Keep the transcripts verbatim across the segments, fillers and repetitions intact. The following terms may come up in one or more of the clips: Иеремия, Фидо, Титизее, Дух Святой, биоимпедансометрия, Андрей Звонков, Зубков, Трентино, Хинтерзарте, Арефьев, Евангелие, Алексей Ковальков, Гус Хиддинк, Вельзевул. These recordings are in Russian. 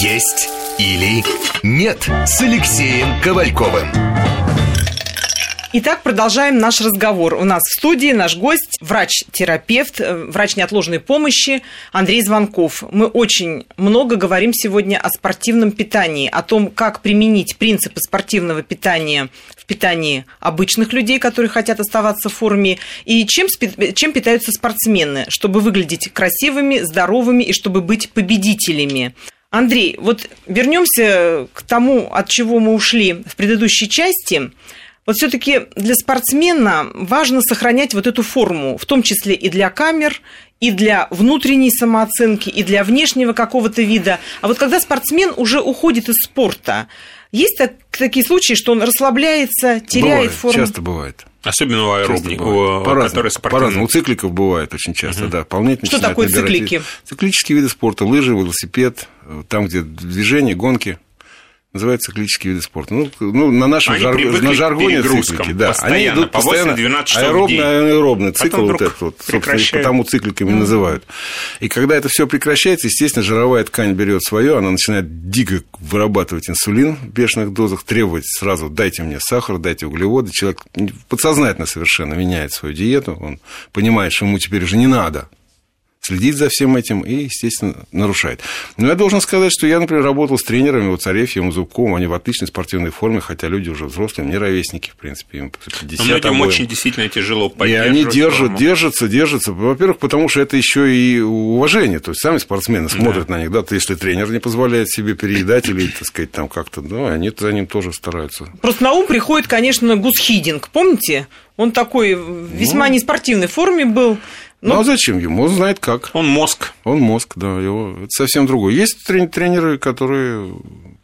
«Есть или нет» с Алексеем Ковальковым. Итак, продолжаем наш разговор. У нас в студии наш гость, врач-терапевт, врач неотложной помощи Андрей Звонков. Мы очень много говорим сегодня о спортивном питании, о том, как применить принципы спортивного питания в питании обычных людей, которые хотят оставаться в форме, и чем, чем питаются спортсмены, чтобы выглядеть красивыми, здоровыми и чтобы быть победителями. Андрей, вот вернемся к тому, от чего мы ушли в предыдущей части. Вот все-таки для спортсмена важно сохранять вот эту форму, в том числе и для камер, и для внутренней самооценки, и для внешнего какого-то вида. А вот когда спортсмен уже уходит из спорта, есть так, такие случаи, что он расслабляется, теряет бывает, форму? Часто бывает. Особенно у аэробников, которые спортивные. По-разному. У цикликов бывает очень часто, угу. да. Полнеть начинает. Что такое циклики? Циклические виды спорта, лыжи, велосипед, там, где движение, гонки. Называются циклические виды спорта. Ну, ну на нашем жар... на жаргоне циклики, да. Они идут по восемь-двенадцать часов аэробный, в день. Аэробный цикл, вот этот вот, собственно, их потому цикликами mm-hmm. называют. И когда это все прекращается, естественно, жировая ткань берет свое, она начинает дико вырабатывать инсулин в бешеных дозах, требовать сразу: дайте мне сахар, дайте углеводы. Человек подсознательно совершенно меняет свою диету, он понимает, что ему теперь уже не надо следить за всем этим и, естественно, нарушает. Но я должен сказать, что я, например, работал с тренерами, вот с Арефьевым, Зубковым, они в отличной спортивной форме, хотя люди уже взрослые, не ровесники, в принципе, им пятьдесят. Но людям очень действительно тяжело поддерживать. И они держат, держатся, держатся, во-первых, потому что это еще и уважение, то есть сами спортсмены смотрят да. на них, да, если тренер не позволяет себе переедать или, так сказать, там как-то, ну, они за ним тоже стараются. Просто на ум приходит, конечно, Гус Хиддинк, помните? Он такой в весьма ну... неспортивной форме был. Ну, ну, а зачем ему? Он знает как. Он мозг. Он мозг, да. Его... Это совсем другое. Есть тренеры, которые...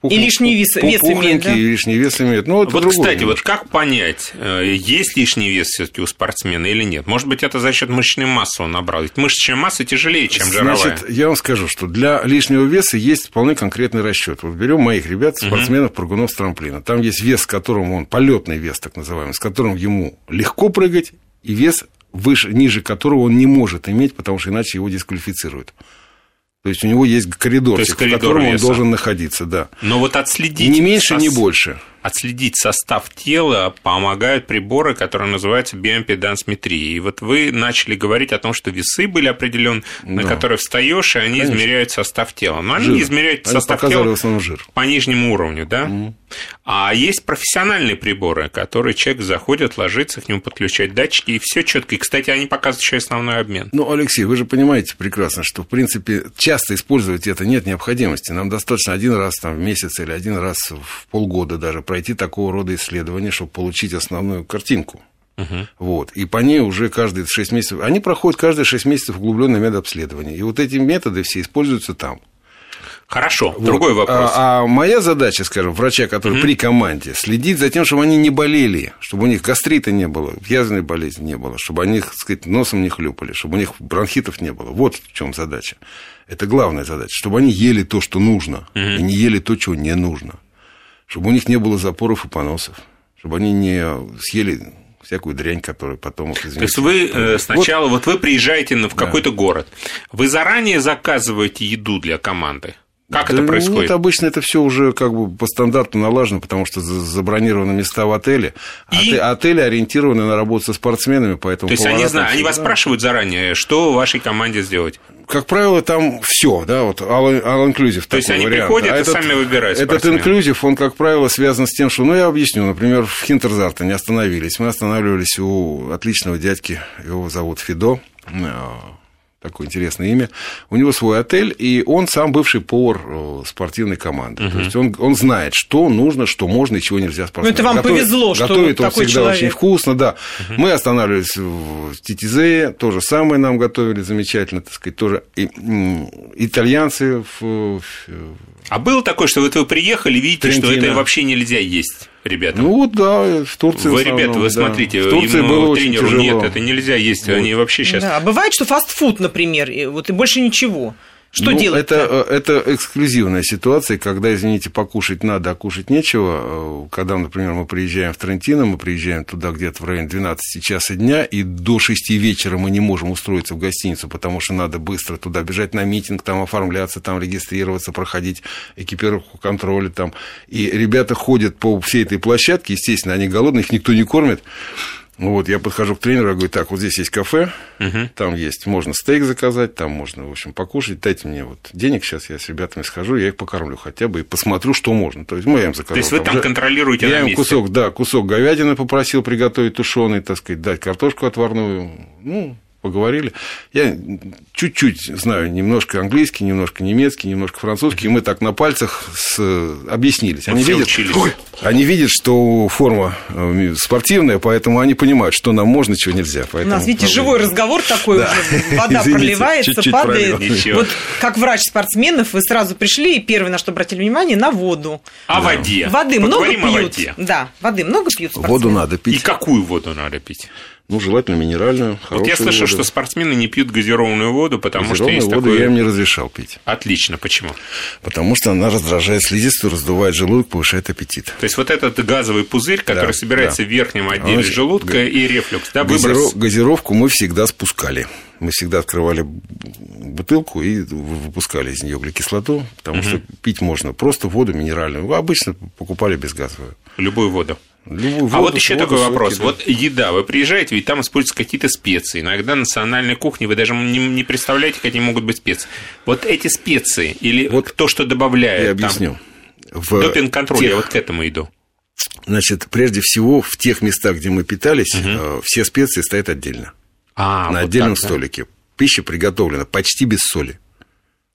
Пухнут, и лишний вес, вес имеют, да? И лишний вес имеют. Ну, это вот, кстати, немножко. Вот как понять, есть лишний вес все-таки у спортсмена или нет? Может быть, это за счет мышечной массы он набрал. Ведь мышечная масса тяжелее, чем жировая. Значит, я вам скажу, что для лишнего веса есть вполне конкретный расчет. Вот берем моих ребят, спортсменов, угу. прыгунов с трамплина. Там есть вес, с которым он, полетный вес, так называемый, с которым ему легко прыгать, и вес... выше, ниже которого он не может иметь, потому что иначе его дисквалифицируют. То есть у него есть коридорчик, коридор, в котором он должен находиться, да. Но вот отследить... Не меньше, сос... не больше. Отследить состав тела помогают приборы, которые называются биоимпедансометрией. И вот вы начали говорить о том, что весы были определены, да. на которые встаешь, и они Конечно. измеряют состав тела. Но жир. Они измеряют они состав показали, тела в основном, жир. По нижнему уровню, да? Mm. А есть профессиональные приборы, которые человек заходит, ложится, к нему подключает датчики, и все четко. И, кстати, они показывают еще основной обмен. Ну, Алексей, вы же понимаете прекрасно, что, в принципе, часто использовать это нет необходимости. Нам достаточно один раз там, в месяц или один раз в полгода даже пройти такого рода исследования, чтобы получить основную картинку. Uh-huh. Вот. И по ней уже каждые шесть месяцев... Они проходят каждые шесть месяцев углубленное медобследование. И вот эти методы все используются там. Хорошо, вот. Другой вопрос. А, а моя задача, скажем, врача, который mm-hmm. при команде, следить за тем, чтобы они не болели, чтобы у них гастрита не было, язвенной болезни не было, чтобы они, так сказать, носом не хлюпали, чтобы у них бронхитов не было. Вот в чем задача. Это главная задача, чтобы они ели то, что нужно, mm-hmm. и не ели то, чего не нужно. Чтобы у них не было запоров и поносов, чтобы они не съели... всякую дрянь, которая потом... Извините, то есть, вы потом... сначала... Вот. вот вы приезжаете в какой-то да. город. Вы заранее заказываете еду для команды? Как да это происходит? Нет, обычно это все уже как бы по стандарту налажено, потому что забронированы места в отеле. И... Отели ориентированы на работу со спортсменами, поэтому... То есть, они, знают, они вас да. спрашивают заранее, что вашей команде сделать? Как правило, там все, да, вот all-inclusive. То есть, они вариант. приходят а и этот, сами выбирают спортсмена. Этот inclusive, он, как правило, связан с тем, что... Ну, я объясню. Например, в Хинтерзарте не остановились. Мы останавливались у отличного дядьки, его зовут Фидо. Такое интересное имя. У него свой отель, и он сам бывший повар спортивной команды. Uh-huh. То есть он, он знает, что нужно, что можно и чего нельзя спортсмену. Ну, это вам готовит, повезло, что готовит он такой всегда человек. Очень вкусно, да. Uh-huh. Мы останавливались в Титизее, то же самое нам готовили замечательно, так сказать, тоже и, и, итальянцы. В... А было такое, что вот вы приехали, видите, Трентино. Что это вообще нельзя есть? Ребята. Ну вот да, в Турции. Вы, в основном, ребята, вы да. смотрите, в Турции ему, было тренеру очень нет, это нельзя есть, вот. Они вообще сейчас. Да, бывает, что фастфуд, например, вот и больше ничего. Что ну, делать? Это, это эксклюзивная ситуация, когда, извините, покушать надо, а кушать нечего. Когда, например, мы приезжаем в Трентино, мы приезжаем туда где-то в районе двенадцати часа дня, и до шести вечера мы не можем устроиться в гостиницу, потому что надо быстро туда бежать на митинг, там оформляться, там регистрироваться, проходить экипировку контроля. Там. И ребята ходят по всей этой площадке, естественно, они голодные, их никто не кормит. Вот, я подхожу к тренеру, я говорю, так, вот здесь есть кафе, uh-huh. там есть, можно стейк заказать, там можно, в общем, покушать, дайте мне вот денег, сейчас я с ребятами схожу, я их покормлю хотя бы и посмотрю, что можно. То есть, мы я им заказал. То есть, вы там, там контролируете я на месте? Кусок, да, кусок говядины попросил приготовить тушеный, так сказать, дать картошку отварную, ну, поговорили. Я чуть-чуть знаю немножко английский, немножко немецкий, немножко французский, и мы так на пальцах с... объяснились. Они видят... Ой, они видят, что форма спортивная, поэтому они понимают, что нам можно, чего нельзя. Поэтому... У нас, видите, живой разговор такой да. уже. Вода Извините, проливается, падает. Вот как врач спортсменов, вы сразу пришли, и первое, на что обратили внимание, на воду. О да. воде. Воды Поговорим много пьют. Воде. Да, воды много пьют спортсмены. Воду надо пить. И какую воду надо пить? Ну, желательно минеральную, хорошую воду. Вот я слышал, что спортсмены не пьют газированную воду, потому газированную что есть воду такое... я им не разрешал пить. Отлично. Почему? Потому что она раздражает слизистую, раздувает желудок, повышает аппетит. То есть, вот этот газовый пузырь, который да, собирается да. в верхнем отделе он... желудка га... и рефлюкс, да, Газиров... выброс? Газировку мы всегда спускали. Мы всегда открывали бутылку и выпускали из нее углекислоту, потому угу. что пить можно просто воду минеральную. Обычно покупали безгазовую. Любую воду. Любую, а воду, вот еще воду, такой воду, вопрос. Да. Вот еда. Вы приезжаете, ведь там используются какие-то специи. Иногда национальной кухни вы даже не, не представляете, какие могут быть специи. Вот эти специи или вот то, что добавляют. Я объясню. В допинг-контроль, тех... я вот к этому иду. Значит, прежде всего, в тех местах, где мы питались, угу. все специи стоят отдельно. А, на вот отдельном так, да? столике. Пища приготовлена почти без соли.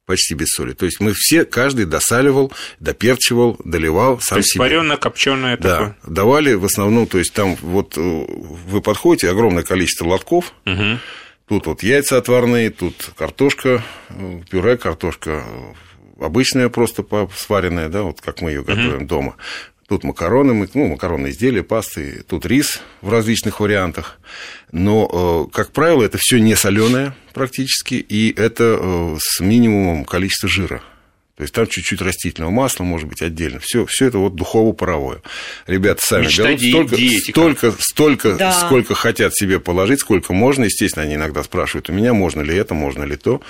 Почти без соли. То есть мы все, каждый досаливал, доперчивал, доливал сам себе. То есть варёное, копчёное такое. Да, давали в основном, то есть там вот вы подходите, огромное количество лотков, угу. тут вот яйца отварные, тут картошка, пюре, картошка обычная просто сваренная, да, вот как мы ее готовим угу. дома. Тут макароны, ну, макаронные изделия, пасты, тут рис в различных вариантах. Но, как правило, это все не соленое практически, и это с минимумом количества жира. То есть там чуть-чуть растительного масла, может быть, отдельно. Все это вот духово-паровое. Ребята сами берут столько, столько, столько да. сколько хотят себе положить, сколько можно. Естественно, они иногда спрашивают у меня, можно ли это, можно ли то.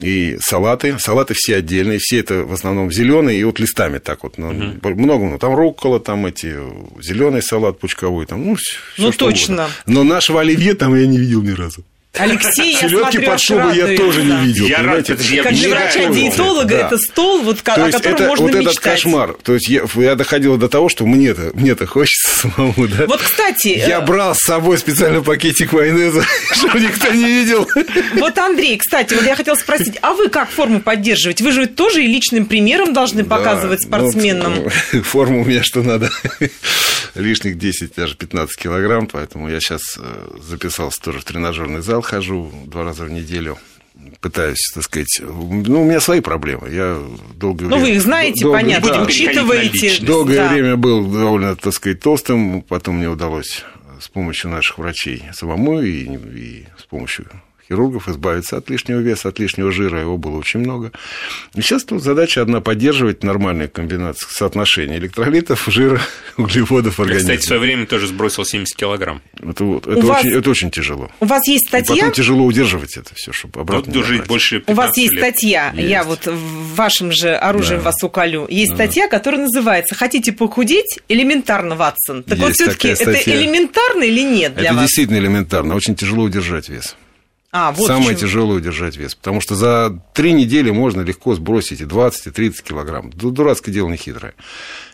И салаты, салаты все отдельные, все это в основном зеленые, и вот листами так вот, uh-huh. много, ну, там руккола, там эти, зеленый салат пучковой, там, ну, всё, ну что точно. Угодно. Но нашего оливье там я не видел ни разу. Алексей, селёдки под шубу я тоже не видел. Я рад, это же я Как же врача-диетолога, да. это стол, вот, о котором это, можно вот мечтать. Вот этот кошмар. То есть, я, я доходил до того, что мне-то, мне-то хочется самому, да? Вот, кстати... Я брал с собой специально пакетик майонеза, чтобы никто не видел. Вот, Андрей, кстати, вот я хотела спросить, а вы как форму поддерживаете? Вы же тоже и личным примером должны показывать спортсменам. Форму у меня что надо... Лишних десять, даже пятнадцать килограмм, поэтому я сейчас записался тоже в тренажерный зал, хожу два раза в неделю, пытаюсь, так сказать, ну, у меня свои проблемы, я долгое время... Ну, вы их знаете, долгое... понятно, да, учитываете. Долгое да. время был довольно, так сказать, толстым, потом мне удалось с помощью наших врачей самому и, и с помощью... хирургов избавиться от лишнего веса, от лишнего жира, его было очень много. И сейчас тут задача одна – поддерживать нормальную комбинацию соотношения электролитов, жира, углеводов в организме. Я, кстати, в свое время тоже сбросил семьдесят килограмм. Это, вот, это, вас... очень, это очень тяжело. У вас есть статья? И потом тяжело удерживать это все, чтобы обратно тут жить больше пятнадцати лет. У вас есть статья, есть. Я вот вашим же оружием да. вас уколю. Есть да. статья, которая называется «Хотите похудеть? Элементарно, Ватсон». Так есть вот, все-таки это элементарно или нет для это вас? Это действительно элементарно. Очень тяжело удержать вес. А, вот самое тяжелое удержать вес, потому что за три недели можно легко сбросить и двадцать, и тридцать килограмм. Дурацкое дело нехитрое.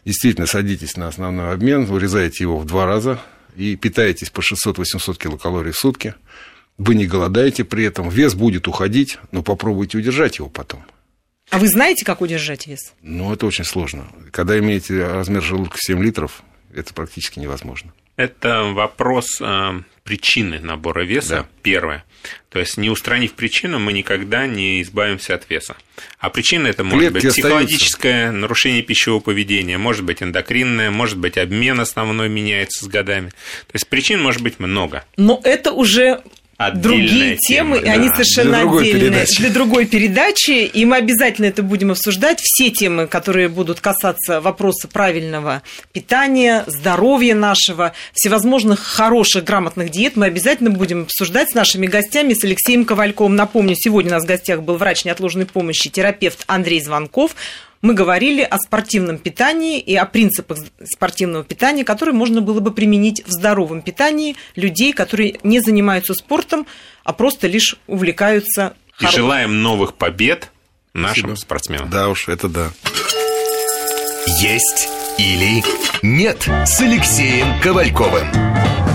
Действительно, садитесь на основной обмен, вырезаете его в два раза и питаетесь по шестьсот-восемьсот килокалорий в сутки. Вы не голодаете при этом, вес будет уходить, но попробуйте удержать его потом. А вы знаете, как удержать вес? Ну, это очень сложно. Когда имеете размер желудка семь литров, это практически невозможно. Это вопрос э, причины набора веса, да. первое. То есть, не устранив причину, мы никогда не избавимся от веса. А причина это может Клетки быть психологическое остаются. Нарушение пищевого поведения, может быть эндокринное, может быть обмен основной меняется с годами. То есть, причин может быть много. Но это уже... Отдельная другие темы, да. Они совершенно для отдельные передачи. Для другой передачи, и мы обязательно это будем обсуждать. Все темы, которые будут касаться вопроса правильного питания, здоровья нашего, всевозможных хороших, грамотных диет, мы обязательно будем обсуждать с нашими гостями, с Алексеем Ковальковым. Напомню, сегодня у нас в гостях был врач неотложной помощи, терапевт Андрей Звонков. Мы говорили о спортивном питании и о принципах спортивного питания, которые можно было бы применить в здоровом питании людей, которые не занимаются спортом, а просто лишь увлекаются. И хоро... желаем новых побед нашим Спасибо. спортсменам. Да уж, это да. Есть или нет с Алексеем Ковальковым.